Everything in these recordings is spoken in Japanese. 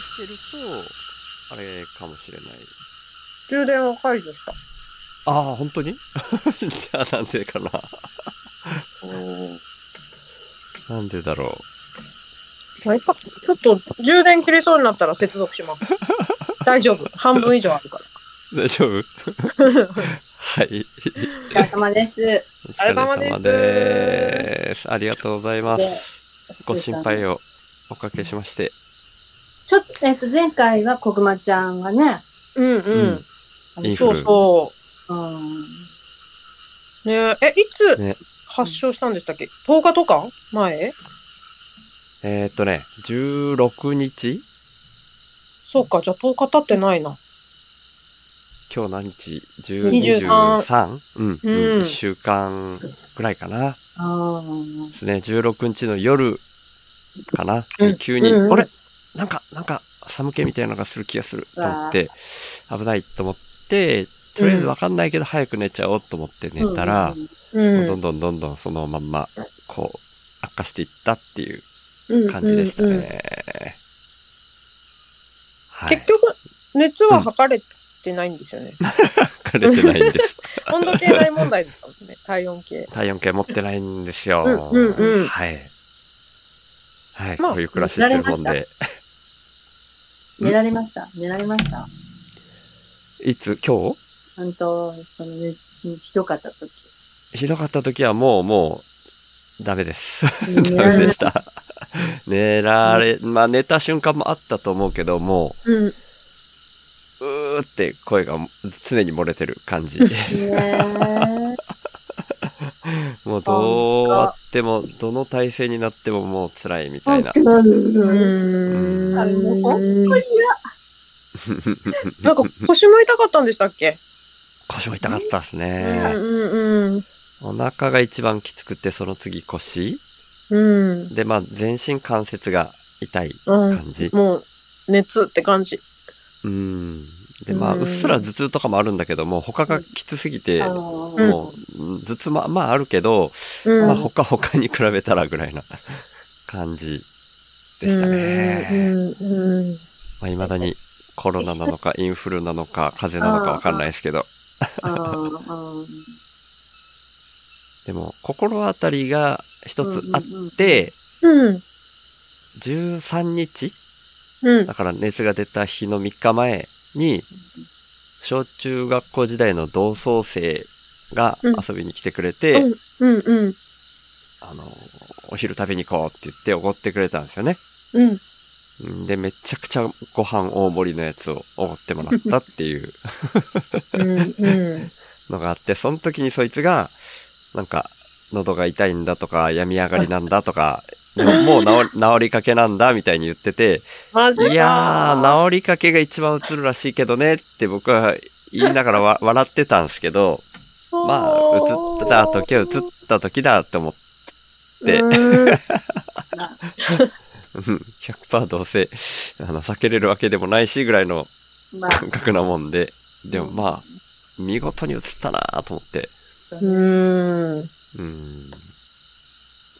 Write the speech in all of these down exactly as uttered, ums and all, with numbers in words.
してるとあれかもしれない。充電は解除した。ああ、本当にじゃあなんでかなお、なんでだろう。まあ、ちょっと充電切れそうになったら接続します大丈夫、半分以上あるから大丈夫はい。お疲れ様です。お疲れ様です。ありがとうございます。ご心配をおかけしまして。ちょっと、えっと、前回はこぐまちゃんがね。うんうん。うん、そうそう。うん、ねえ、え、いつ発症したんでしたっけ、ね、とおかとか前、えー、っとね、じゅうろくにち。そうか、じゃあとおか経ってないな。今日何日 ?じゅうに、にじゅうさん? うん、うん、うん。いっしゅうかんぐらいかな。ああ。ですね。じゅうろくにちの夜かな。うん、急に、うん、あれなんか、なんか寒気みたいなのがする気がすると思って、危ないと思って、とりあえずわかんないけど早く寝ちゃおうと思って寝たら、うんうん、どんどんどんどんそのまんま、こう、悪化していったっていう感じでしたね。うんうんうん、はい、結局、熱は測れた、うんないんですよね。枯れてないんです。温度計ない問題ですもんね。体温計。体温計持ってないんですよ。うんうんうん、はいはい、まあ。こういう暮らししてるもんで。寝られました。寝られました。いつ今日？本当その、ね、ひどかった時。ひどかった時はもうもうダメです。ダメでした。寝られ、まあ寝た瞬間もあったと思うけどもう。うん、うーって声が常に漏れてる感じ。もうどうあっても、どの体勢になってももう辛いみたいな。なるほど。なんか腰も痛かったんでしたっけ？腰も痛かったですね、うんうんうん。お腹が一番きつくて、その次腰。うん、で、まあ全身関節が痛い感じ。うん、もう熱って感じ。うん、でまあ、うっすら頭痛とかもあるんだけども、他がきつすぎて、うん、もう頭痛もまああるけど、うん、まあ他他に比べたらぐらいな感じでしたね。うんうん、まあ未だにコロナなのかインフルなのか風邪なのかわかんないですけど。でも心当たりが一つあって、うんうん、じゅうさんにち。だから熱が出た日のみっかまえに、小中学校時代の同窓生が遊びに来てくれて、うんうんうん、あの、お昼食べに行こうって言っておごってくれたんですよね。うん、で、めちゃくちゃご飯大盛りのやつをおごってもらったっていうのがあって、その時にそいつが、なんか、喉が痛いんだとか、病み上がりなんだとか、でももう治り、治りかけなんだみたいに言ってて、マジか。いやー、治りかけが一番映るらしいけどねって僕は言いながらわ笑ってたんですけど、まあ、映った時は映った時だと思って、ひゃくパーセント どうせあの避けれるわけでもないしぐらいの感覚なもんで、でもまあ、見事に映ったなと思って。うーん。うーん、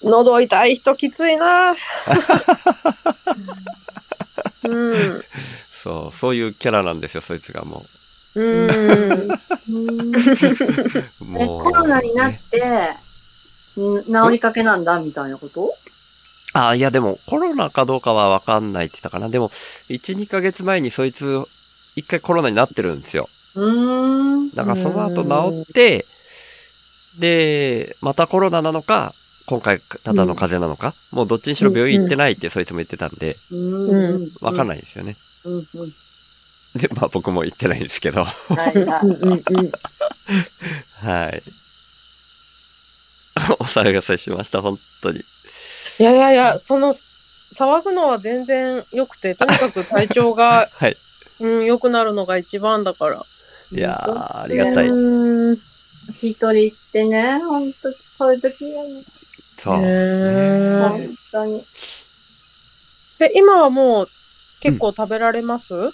喉痛い人きついな、うん、そうそういうキャラなんですよそいつがもう。うーんもうコロナになって、ね、治りかけなんだみたいなこと？あ、いやでもコロナかどうかは分かんないって言ったかな。でも いち、にかげつまえにそいつ一回コロナになってるんですよ。うーん、だからその後治ってでまたコロナなのか今回、ただの風邪なのか、うん、もうどっちにしろ病院行ってないってそいつも言ってたんで、うん、わかんないですよね、うんうん。で、まあ僕も行ってないんですけど。はいはい。お騒がせしました、本当に。いやいやいや、その、騒ぐのは全然良くて、とにかく体調が、はい、うん、良くなるのが一番だから。いやー、ありがたい。一人ってね、ほんとそういう時やね。そうですね。本当に。え、今はもう結構食べられます？うん、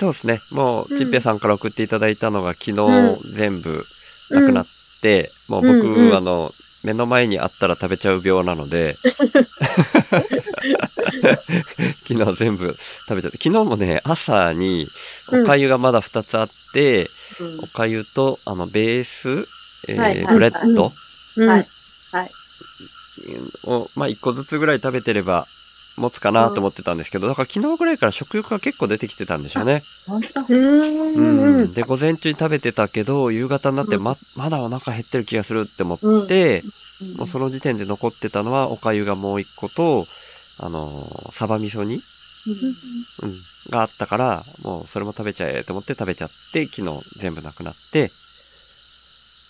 そうですね。もう、ちっぺさんから送っていただいたのが昨日全部なくなって、うん、もう僕、うんうん、あの、目の前にあったら食べちゃう病なので昨日全部食べちゃって、昨日もね朝におかゆがまだふたつあって、うん、おかゆとあのベース、えーはい、ブレッド、うんはいはい、を、まあ、いっこずつぐらい食べてれば持つかなと思ってたんですけど、だから昨日ぐらいから食欲が結構出てきてたんでしょうね。本当。うん。で午前中に食べてたけど夕方になって ま, まだお腹減ってる気がするって思って、うん、もうその時点で残ってたのはおかゆがもう一個とあのー、サバ味噌煮、うんうん、があったからもうそれも食べちゃえと思って食べちゃって昨日全部なくなって、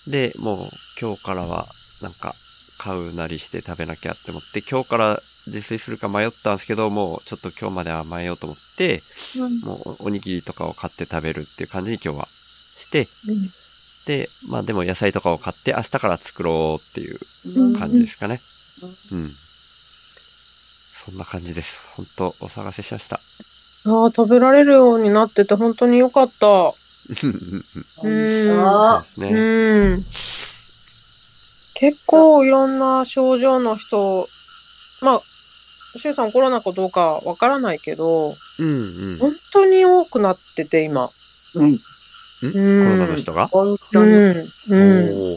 でもう今日からはなんか買うなりして食べなきゃって思って今日から自炊するか迷ったんですけど、もうちょっと今日まで甘えようと思って、うん、もうおにぎりとかを買って食べるっていう感じに今日はして、うん、で、まあでも野菜とかを買って明日から作ろうっていう感じですかね。うん。うん、そんな感じです。本当お騒がせしました。ああ、食べられるようになってて本当に良かった。うんうんうん。うん。結構いろんな症状の人、まあ。シュウさんコロナかどうかわからないけど、うんうん、本当に多くなってて今、うんうん、コロナの人が本当に、うんうん、お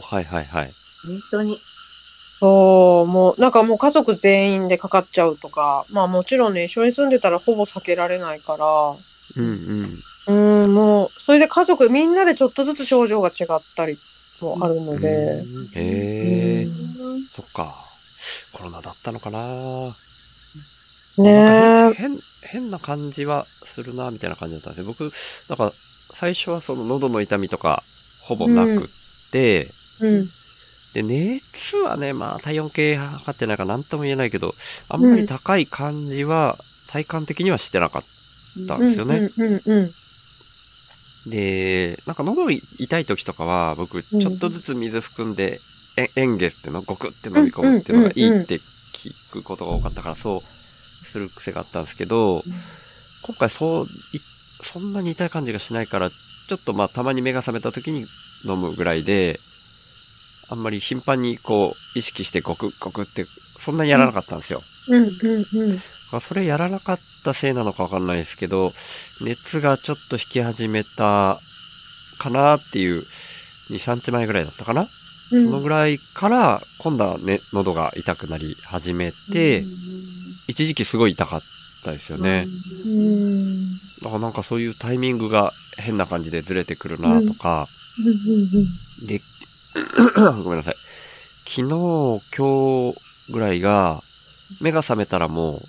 ーはいはいはい本当にそうもうなんかもう家族全員でかかっちゃうとか、まあもちろんね一緒に住んでたらほぼ避けられないから、うんうん、うんもうそれで家族みんなでちょっとずつ症状が違ったりもあるので、うん、へえ、うん、そっかコロナだったのかな。ねえ。変、変な感じはするな、みたいな感じだったんですよ。僕、なんか、最初はその喉の痛みとか、ほぼなくって、うん、で、熱はね、まあ、体温計測ってないからなんとも言えないけど、あんまり高い感じは、体感的にはしてなかったんですよね。うんうんうんうん、で、なんか喉痛い時とかは、僕、ちょっとずつ水含んで、え、嚥下っての、ゴクって飲み込むっていうのがいいって聞くことが多かったから、そう、する癖があったんですけど、今回そうそんなに痛い感じがしないからちょっとまあたまに目が覚めた時に飲むぐらいで、あんまり頻繁にこう意識してゴクゴクってそんなにやらなかったんですよ、うんうんうんうん、それやらなかったせいなのかわかんないですけど熱がちょっと引き始めたかなっていう にさんにちまえぐらいだったかな、うん、そのぐらいから今度は、ね、喉が痛くなり始めて、うん一時期すごい痛かったですよね。うん。だからなんかそういうタイミングが変な感じでずれてくるなとか。うん、で、ごめんなさい。昨日、今日ぐらいが、目が覚めたらもう、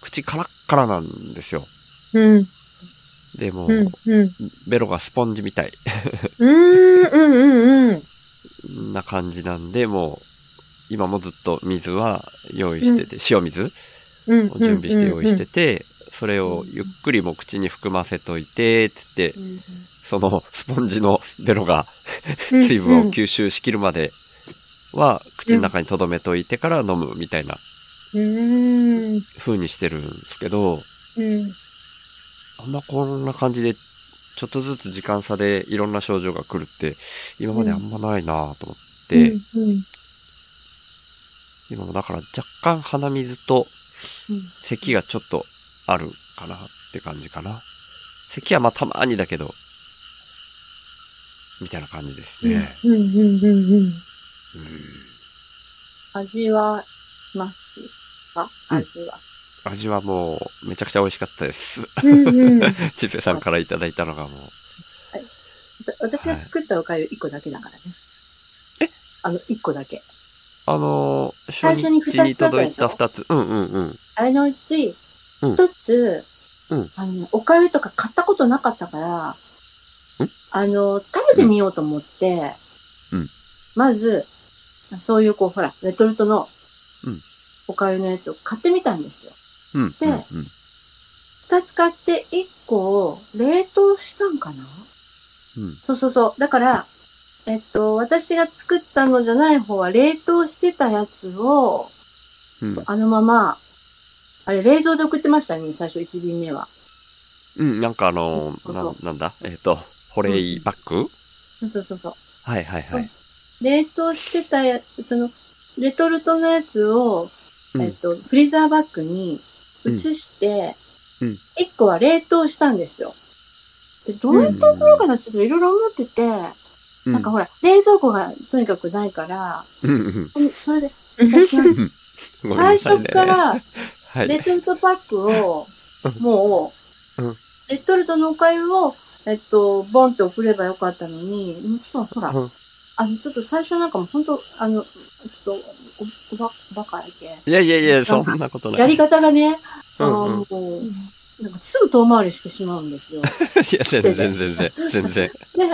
口カラッカラなんですよ。うん。でも、うんうん、ベロがスポンジみたい。うーん、うん、うん、うん。な感じなんで、もう、今もずっと水は用意してて、うん、塩水を準備して用意してて、うんうんうんうん、それをゆっくりもう口に含ませといてって言って、うんうん、そのスポンジのベロが水分を吸収しきるまでは口の中に留めといてから飲むみたいな風にしてるんですけど、うんうん、あんまこんな感じでちょっとずつ時間差でいろんな症状が来るって今まであんまないなと思って、うんうんうん、今もだから若干鼻水と咳がちょっとあるかなって感じかな。咳はまあたまにだけどみたいな感じですね。うんうんうんうん、うん、味はしますか？味は、うん、味はもうめちゃくちゃ美味しかったですうん、うん、ちぺさんからいただいたのがもう、はい、私が作ったおかゆいっこだけだからね、はい、えあのいっこだけあのー、最初にふたつあったでしょ？ふたつ。うんうんうん。あれのうち、ひとつ、うん、あのね、おかゆとか買ったことなかったから、ん？あのー、食べてみようと思って、うん、まず、そういうこう、ほら、レトルトのおかゆのやつを買ってみたんですよ。うん、で、うんうん、ふたつ買っていっこを冷凍したんかな？うん、そうそうそう。だから、えっと、私が作ったのじゃない方は、冷凍してたやつを、うん、あのまま、あれ、冷蔵で送ってましたね、最初いち便目は。うん、なんかあのー、な、なんだ、えっと、保冷バッグ、うん、そうそうそう。はいはいはい。冷凍してたやつ、その、レトルトのやつを、うん、えっと、フリーザーバッグに移して、うんうん、いっこは冷凍したんですよ。で、どうやって送ろうかな、ちょっといろいろ思ってて、うん、なんかほら、冷蔵庫がとにかくないから、うんうん、それで、私は最初からレトルトパックを、もう、レトルトのおかゆを、えっと、ボンって送ればよかったのに、もちろんほら、うん、あの、ちょっと最初なんかもほんと、あの、ちょっと、おば、ばかやけ。いやいやいや、そんなことない。やり方がね、あの、うんうん、なんかすぐ遠回りしてしまうんですよ。いや、全然全然、全然。で、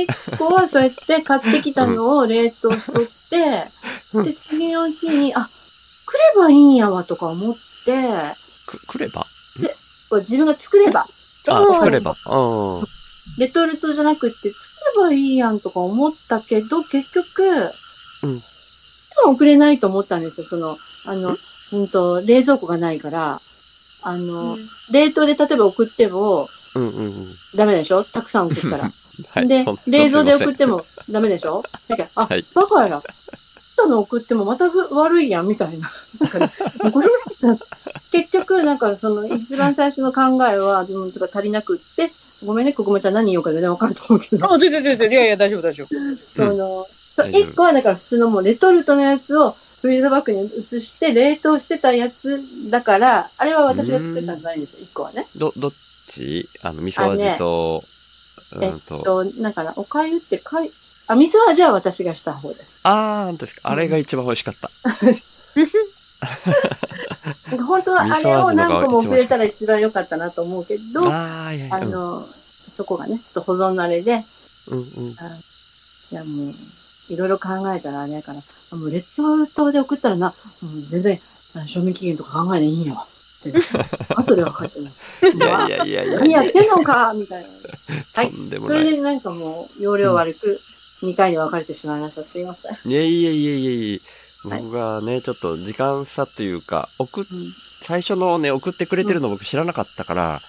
いっこはそうやって買ってきたのを冷凍しとって、うん、で、次の日に、あ、来ればいいんやわとか思って、く、来れば？で、自分が作れば。あ、作れば。レトルトじゃなくって作ればいいやんとか思ったけど、結局、うん。送れないと思ったんですよ。その、あの、うんと、冷蔵庫がないから、あの、うん、冷凍で例えば送っても、うんうんうん、ダメでしょ？たくさん送ったら。はい、で、冷蔵で送ってもダメでしょ？だから、あ、はい、だから、たの送ってもまた悪いやんみたいな。なんかね、ごしょごしょ結局、なんかその一番最初の考えは、うん、とか足りなくって、ごめんね、ここもちゃん何言おうか全然わかると思うけど。あ、全然全然。いやいや、大丈夫大丈夫。その、そう、一個はだから普通のもうレトルトのやつをフリーザバッグに移して冷凍してたやつだから、あれは私が作ったんじゃないんですよ、一個はね。ど、どっち？あの、味噌味と、ね、うんと、えっと、なんかな、おかゆってかい、あ、味噌味は私がした方です。あー、確か。あれが一番美味しかった。本当はあれを何個も送れたら一番良かったなと思うけど、あの、そこがね、ちょっと保存のあれで、うんうん、いやもう、いろいろ考えたらあれやから、もうレトルトで送ったらな、もう全然、賞味期限とか考えないいんやわ。後で分かってない。いやいやいや。何やってんのかみたいな。はい。それでなんかもう、容量悪く、うん、にかいに分かれてしまいました。すいません。いやいやいやいや、僕がね、はい、ちょっと時間差というか、送っ、うん、最初のね、送ってくれてるの僕知らなかったから、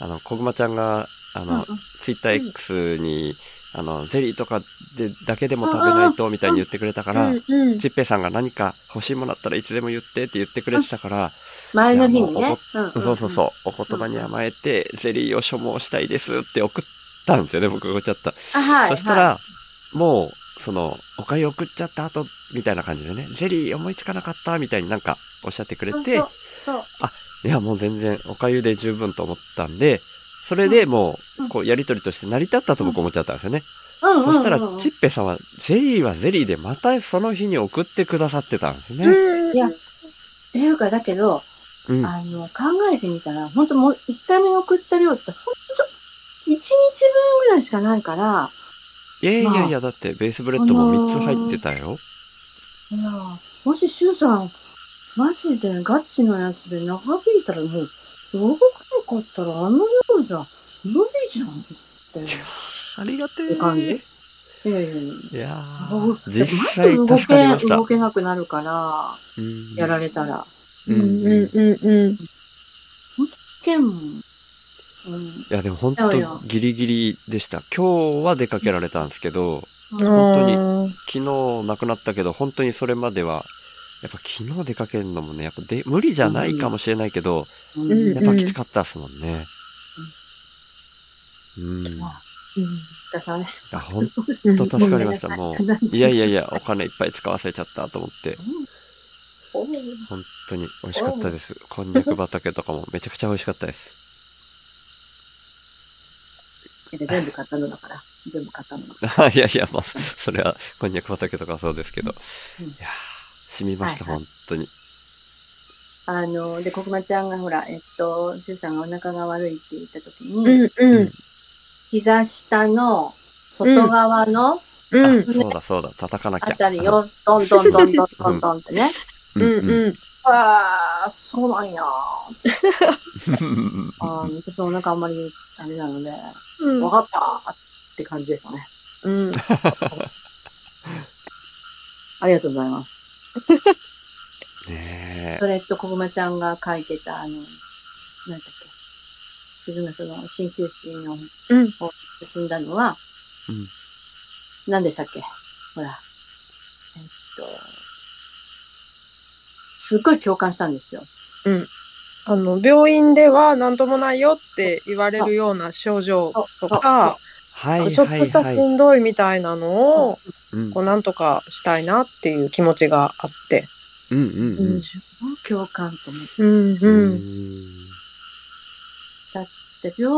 うん、あの、こぐまちゃんが、あの、うん、ツイッター X に、うん、あの、ゼリーとかで、だけでも食べないと、みたいに言ってくれたから、うんうん、ちっぺいさんが何か欲しいものあったらいつでも言ってって言ってくれてたから、前の日にね。そうそうそう。お言葉に甘えて、うん、ゼリーを所望したいですって送ったんですよね、僕が送っちゃった。あ、はい。そしたら、はい、もう、その、おかゆ送っちゃった後、みたいな感じでね、ゼリー思いつかなかった、みたいになんかおっしゃってくれて、そう、そう。あ、いや、もう全然、おかゆで十分と思ったんで、それでもう、こう、やりとりとして成り立ったと僕思っちゃったんですよね。うん、そしたら、ちっぺさんは、ゼリーはゼリーで、またその日に送ってくださってたんですね。うん、いや、っていうか、だけど、うん、あの、考えてみたら、ほんともう、一回目に送った量って、ほんと、一日分ぐらいしかないから、いやいやいや、まあ、だってベースブレッドもみっつ入ってたよ。あのー、いや、もしシュウさん、マジでガチのやつで長引いたらもう、動かなかったらあの量じゃ無理じゃんって。ありがてえ。感じ。いやいやいや。いやー、実際助かりました。動けなくなるから、やられたら。うんうんうんうん。ほんと、けんも。うん、いやでも本当ギリギリでした。今日は出かけられたんですけど、本当に昨日亡くなったけど、本当にそれまではやっぱ昨日出かけるのもね、やっぱで無理じゃないかもしれないけど、うん、やっぱきつかったですもんね。うん。うん。うん。助かりました。本当助かりました。もういやいやいや、お金いっぱい使わせちゃったと思って。本当に美味しかったです。こんにゃく畑とかもめちゃくちゃ美味しかったです。全部買ったのだから、全部買ったのだから。いやいや、まあ、それは、こんにゃく畑とかそうですけど。うん、いやー、染みました、はいはい、本当に。あの、で、こぐまちゃんがほら、えっと、シュウさんがお腹が悪いって言ったときに、うんうん、膝下の外側の、うんうん、あ、そうだそうだ、叩かなきゃ。あたりを、どんどんどんどんどんどんってね。うんうん。ああ、そうなんや。あ、私のお腹あんまりあれなので、うん、わかったって感じでしたね。うん、ありがとうございます。ねえ。それとこぐまちゃんが書いてたあの、なんだっけ、自分のその鍼灸師の、うん、を進んだのは、うん、何でしたっけ、ほら、えっとすっごい共感したんですよ。うん、あの病院では何ともないよって言われるような症状とか、ちょっとしたしんどいみたいなのをこうなんとかしたいなっていう気持ちがあって、うんうんうんうん、共感と思って、うんうん、だって病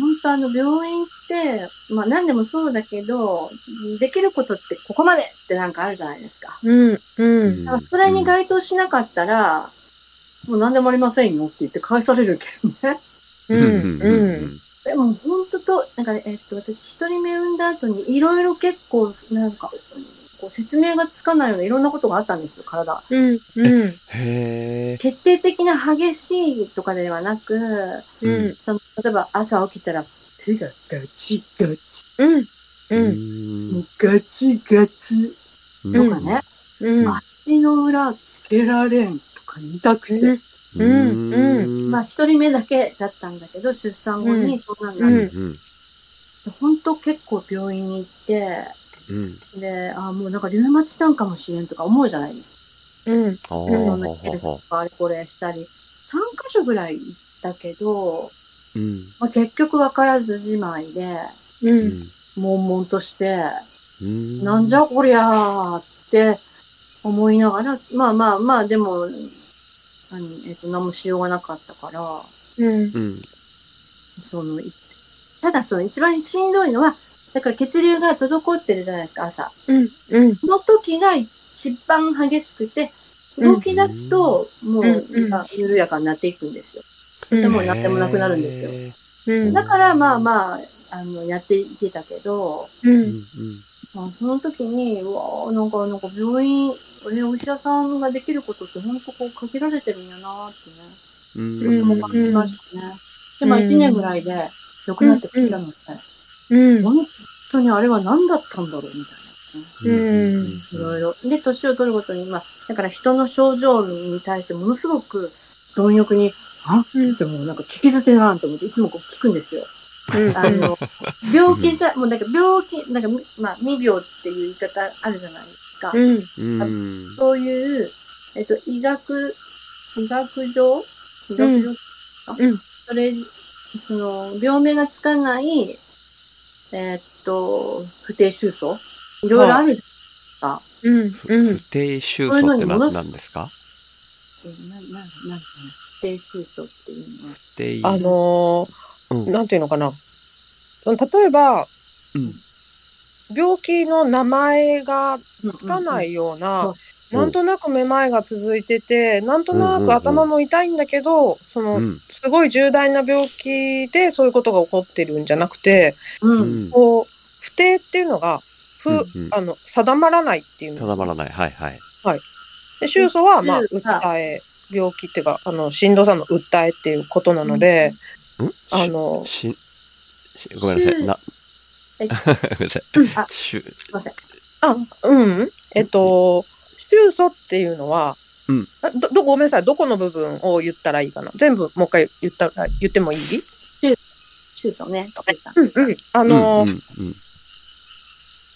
本当あの病院って、まあ、何でもそうだけどできることってここまでってなんかあるじゃないですか、うんうん、だからそれに該当しなかったらもう何でもありませんよって言って返されるけどねうん、うん、でも本当となんか、ね、えっと私一人目産んだ後にいろいろ結構なんかこう説明がつかないようないろんなことがあったんですよ体、うんうん、へ決定的な激しいとかではなく、うん、その例えば朝起きたら手がガチガチ、うんうん、ガチガチとかね、うん、足の裏つけられん見たくて、うんうん、まあ一人目だけだったんだけど出産後にそうなんだ、うんうん、本当結構病院に行って、うん、であもうなんかリウマチなんかもしれんとか思うじゃないですか、うん、でそんなケースとかあれこれしたりさんかしょぐらい行ったけど、うんまあ、結局分からずじまいで、うん、悶々として、うん、なんじゃこりゃーって思いながらまあまあまあでもあの、えっと、何もしようがなかったから、うん、そのただその一番しんどいのはだから血流が滞ってるじゃないですか朝、うんうん、の時が一番激しくて動き出すともう緩やかになっていくんですよ、うん、そしてもう何でもなくなるんですよ、うん、だからまあまあ、あのやっていけたけど、うんうんまあ、その時にうわなんかなんか病院お医者さんができることって本当こう限られてるんやなってね、うんうんうん、感じましたね。でまあいちねんぐらいで良くなってくれたので、うんうん、本当にあれは何だったんだろうみたいなですね。いろいろで年を取るごとにまあだから人の症状に対してものすごく貪欲にあってもうなんか聞き捨てなんと思っていつもこう聞くんですよ。あの病気じゃもうなんか病気なんかまあ未病っていう言い方あるじゃない。うん、そういう、えっと、医学、医学上、医学上、うん、それ、その、病名がつかない、えっと、不定愁訴いろいろあるじゃないですか。うんうん、不定愁訴って何なんですか？何、何、何、不定愁訴っていうのは。不定あのーうん、なんていうのかな。例えば、うん病気の名前がつかないような、うんうんうん、なんとなくめまいが続いてて、なんとなく頭も痛いんだけど、うんうんうん、その、すごい重大な病気でそういうことが起こってるんじゃなくて、うん、こう、不定っていうのが、不、うんうん、あの、定まらないっていうの。定まらない、はいはい。はい。で、愁訴は、まあ、訴え、病気っていうか、あの、しんどさの訴えっていうことなので、うん、あの、し、し、ごめんなさい。なごめんなさい。あ、すいません。あ、うん。えっと、愁訴っていうのは、うん、ど、ど、ごめんなさい。どこの部分を言ったらいいかな。全部もう一回言ったら、言ってもいい？愁訴ね。うんうん。あの、うんうん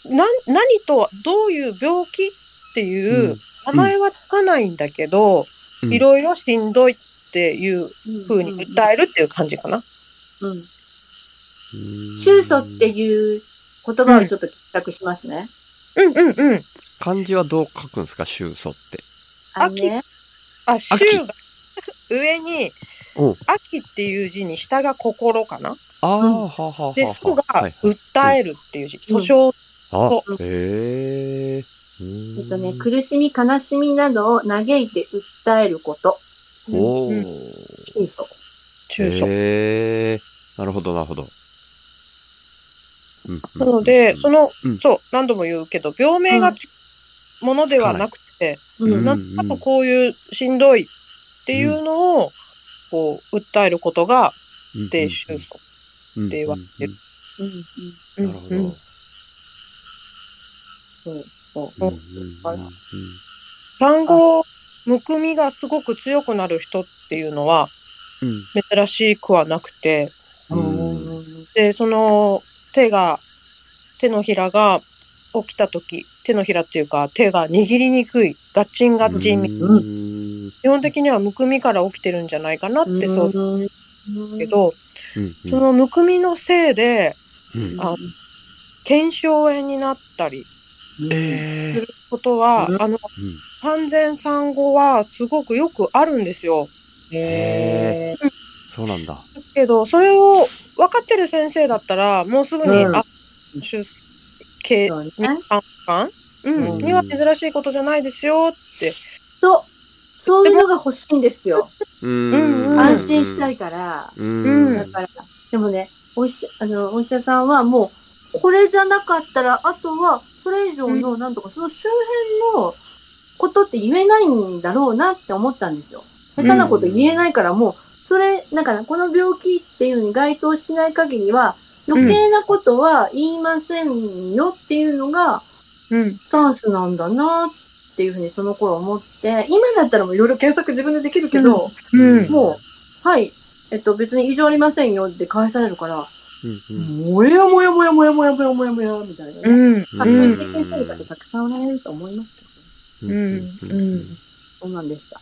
うん、な、何と、どういう病気っていう名前はつかないんだけど、いろいろしんどいっていう風に訴えるっていう感じかな。うん。うんうん愁訴っていう言葉をちょっと検索しますね。うんうんうん。漢字はどう書くんですか、愁訴って。秋。あ、愁が上に、秋っていう字に下が心かな。ああ、うん、はははは。で、訴が訴えるっていう字、はいはい、訴訟と。うん、あ、へえ。えっとね、苦しみ、悲しみなどを嘆いて訴えること。おお。愁訴。愁訴。へえ。なるほど、なるほど。なので、その、うん、そう、何度も言うけど、病名がつ、うん、ものではなくて、うん、なんかとこういうしんどいっていうのを、うん、こう、訴えることが、不定愁訴って言われてる。なるほど。そう、そう。産後、むくみがすごく強くなる人っていうのは、うん、珍しくはなくて、うん、で、その、手が、手のひらが起きたとき、手のひらっていうか手が握りにくい、ガッチンガッチンみたいな、うん基本的にはむくみから起きてるんじゃないかなってそうですけど、うんうん、そのむくみのせいで、うん、あ腱鞘炎になったりすることは、えー、あの、うん、産前産後はすごくよくあるんですよ。へー、うん、そうなんだ。だけどそれを分かってる先生だったらもうすぐに、うん、あ出経あかん、うんうん、には珍しいことじゃないですよってとそういうのが欲しいんですよ。うん、安心したいから。うん、だからでもね、お医者あのお医者さんはもうこれじゃなかったらあとはそれ以上のなんとか、うん、その周辺のことって言えないんだろうなって思ったんですよ。下手なこと言えないからもうそれなんかこの病気っていうのに該当しない限りは余計なことは言いませんよっていうのがスタンスなんだなって。っていうふうにその頃思って、今だったらもういろいろ検索自分でできるけど、うんうん、もう、はい、えっと別に異常ありませんよって返されるから、うんうん、もやもやもやもやもやもやもやもやみたいなね、うん、発見経験してる方たくさんおられると思いますけど、ね、うんうんうん、そうなんでした。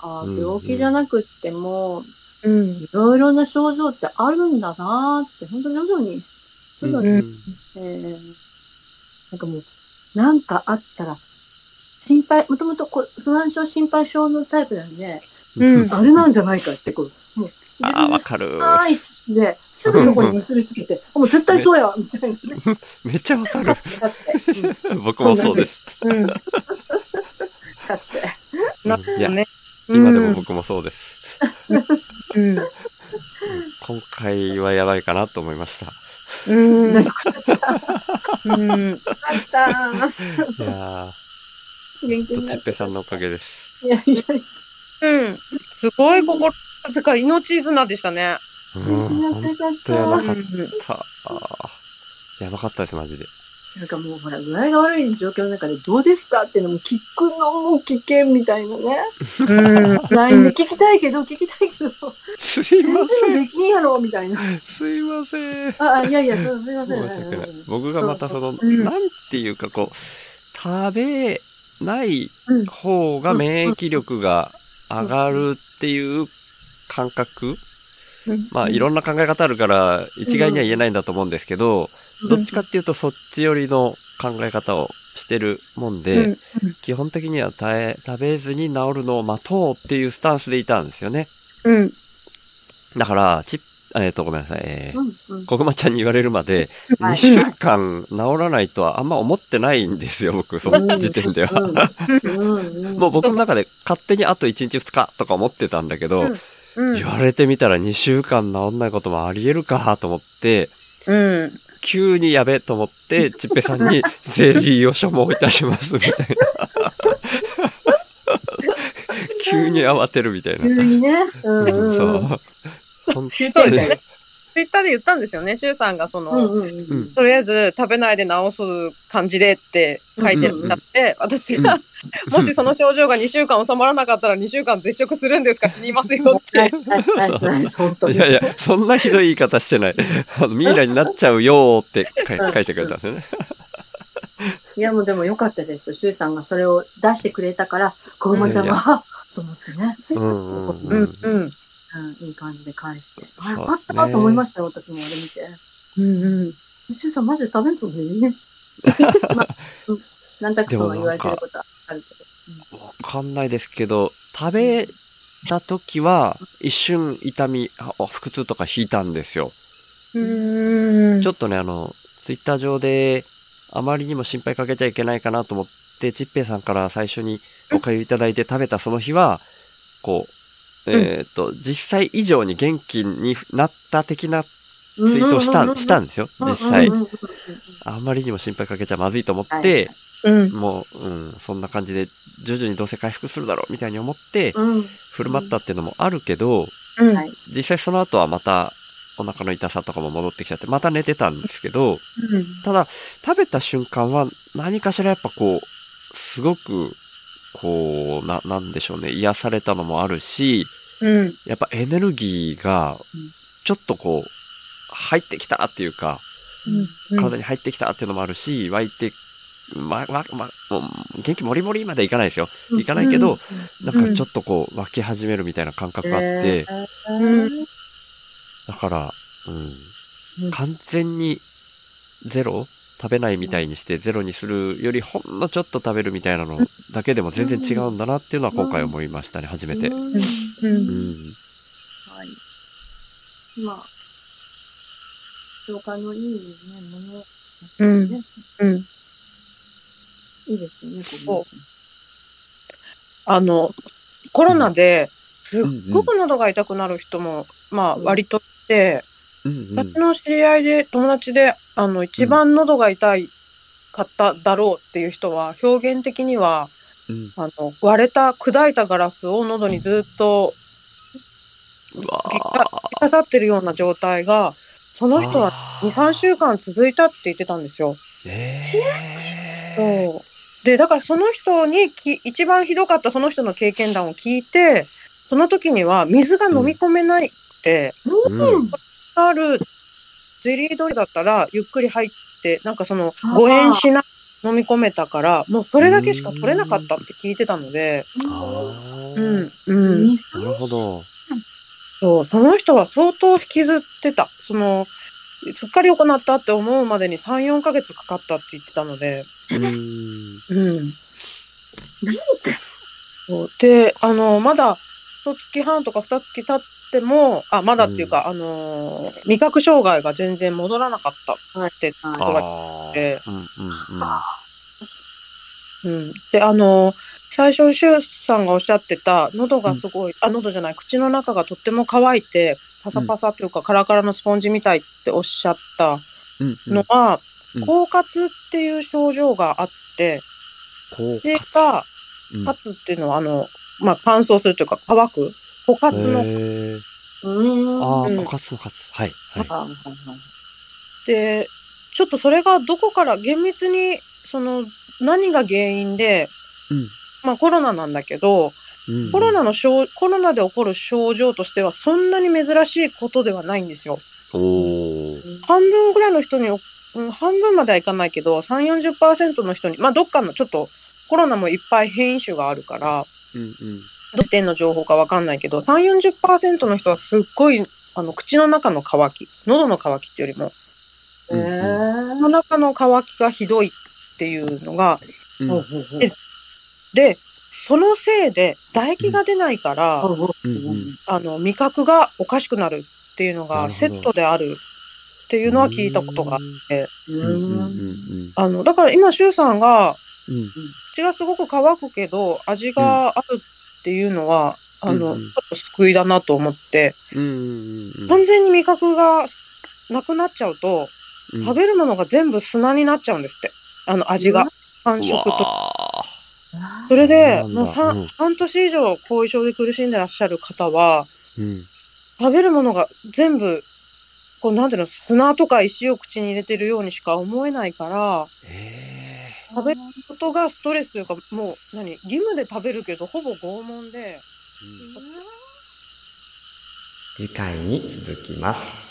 あ、病気じゃなくっても、うん、いろいろな症状ってあるんだなって、ほんと徐々に、徐々に、うん、えー、なんかもう、なんかあったら、心配、もともとこう、不安症、心配症のタイプなんで、うん、あれなんじゃないかって、こう、もう、自分の深い知識で、すぐそこに結びつけて、もう絶対そうやみたいなね。めっちゃわかる。かつて、うん、僕もそうです。うん、かつて。なんかね、うん。今でも僕もそうです。うん、今回はやばいかなと思いました。うん、よかった。うん、かった。いやー、元気になった。とちっぺさんのおかげです。いやいや、うん、すごい心とか命綱でしたね。うん、本当やばかった。やばかったですマジで。なんかもうほら具合が悪い状況の中でどうですかっていうのも聞くのも危険みたいなね。うん。ライン で聞きたいけど聞きたいけど。すいません。できんやろみたいな。すいません。あ、いやいや、そうすいません。申し訳ない。僕がまたその、うん、なんていうかこう食べない方が免疫力が上がるっていう感覚。まあいろんな考え方あるから一概には言えないんだと思うんですけど、うん、どっちかっていうとそっち寄りの考え方をしてるもんで、うん、基本的には耐え食べずに治るのを待とうっていうスタンスでいたんですよね。うん、だからちえっ、ー、とごめんなさい、えーうんうん、こぐまちゃんに言われるまでにしゅうかん治らないとはあんま思ってないんですよ僕その時点では。もう僕の中で勝手にあといちにちふつかとか思ってたんだけど。うん、言われてみたらにしゅうかん治んないこともありえるかと思って、うん、急にやべえと思ってちっぺさんにゼリーを所望いたしますみたいな急に慌てるみたいな、急にね、うんうんうん、そう本当にツイッターで言ったんですよね、シュウさんがその、うんうんうん、とりあえず食べないで治す感じでって書いてあって、うんうん、私が、うん、もしその症状がにしゅうかん収まらなかったらにしゅうかん絶食するんですか、死にますよっていやいや、そんなひどい言い方してないミイラになっちゃうよって書いてくれたんですよねいやもうでも良かったですよ、シュウさんがそれを出してくれたからこぐまちゃんがと思ってね、うんうんうんうんうん、いい感じで返して、ね、ああったかと思いましたよ、私もあれ見て、うんうん、シュウさんマジで食べんぞねなんだかそう言われてることはあるけど、わ か,、うん、かんないですけど食べた時は一瞬痛み腹痛とか引いたんですよ。うーん、ちょっとねあのツイッター上であまりにも心配かけちゃいけないかなと思ってちっぺいさんから最初におかゆいただいて食べたその日はこうえっ、ー、と、うん、実際以上に元気になった的なツイートをした、うんうんうん、したんですよ、実際、うんうんうん。あんまりにも心配かけちゃまずいと思って、はいはい、もう、うん、そんな感じで徐々にどうせ回復するだろうみたいに思って、うん、振る舞ったっていうのもあるけど、うん、実際その後はまたお腹の痛さとかも戻ってきちゃって、また寝てたんですけど、うん、ただ、食べた瞬間は何かしらやっぱこう、すごく、こうな、なんでしょうね、癒されたのもあるし、うん、やっぱエネルギーがちょっとこう入ってきたっていうか、うんうん、体に入ってきたっていうのもあるし、湧いてまわまもう元気もりもりまでいかないですよ。いかないけど、うん、なんかちょっとこう湧き始めるみたいな感覚があって、うん、だから、うんうん、完全にゼロ食べないみたいにしてゼロにするよりほんのちょっと食べるみたいなのだけでも全然違うんだなっていうのは今回思いましたね、初めて。うん。うん、はい。今、消化のいいね、ものを、ね。うん。うん。いいですよね、ここ。あの、コロナですっごく喉が痛くなる人も、うん、まあ割とって、うんうん、私の知り合いで、友達で、あの、一番喉が痛いかっただろうっていう人は、表現的には、うん、あの、割れた、砕いたガラスを喉にずっと、突き刺さってるような状態が、その人はに、さんしゅうかん続いたって言ってたんですよ。えー、そう。で、だからその人にき、一番ひどかったその人の経験談を聞いて、その時には水が飲み込めないって、うんうんあるゼリー通りだったらゆっくり入ってなんかその誤嚥しな飲み込めたからもうそれだけしか取れなかったって聞いてたので、うんうん、なるほど。そう、その人は相当引きずってた。そのすっかり良くなったって思うまでにさん、よんかげつかかったって言ってたので、うんうん。で、あのまだいっかげつはんとかふたつき経ってでもあまだっていうか、うん、あのー、味覚障害が全然戻らなかったって人が聞いて、うんうんうん、であのー、最初シュウさんがおっしゃってた喉がすごい、うん、あ喉じゃない口の中がとっても乾いてパサパサというか、うん、カラカラのスポンジみたいっておっしゃったのは、うんうん、口渇っていう症状があって、うん、口が渇っていうのはあのまあ乾燥するというか乾く。枯渇の、えー、うんああ枯渇の渇はいはいでちょっとそれがどこから厳密にその何が原因で、うん、まあコロナなんだけど、うん、コロナの症コロナで起こる症状としてはそんなに珍しいことではないんですよ。お半分ぐらいの人に、うん、半分まではいかないけど さんじゅう、よんじゅっパーセント の人にまあどっかのちょっとコロナもいっぱい変異種があるから。うんうんどう点の情報かわかんないけど、さんじゅう、よんじゅっパーセント の人はすっごいあの口の中の渇き、喉の渇きっていうよりも、えー、口の中の渇きがひどいっていうのが、うん、で, で、そのせいで唾液が出ないから、うん、あの味覚がおかしくなるっていうのがセットであるっていうのは聞いたことがあって、うんあのだから今シュウさんが、うん、口がすごく渇くけど味がある。っていうのはあの、うんうん、ちょっと救いだなと思って、うんうんうん、完全に味覚がなくなっちゃうと、うん、食べるものが全部砂になっちゃうんですってあの味が感触とそれでもう、うん、半年以上後遺症で苦しんでらっしゃる方は、うん、食べるものが全部こうなんていうの砂とか石を口に入れてるようにしか思えないからへー食べることがストレスというか、もう何、義務で食べるけど、ほぼ拷問で、うん。次回に続きます。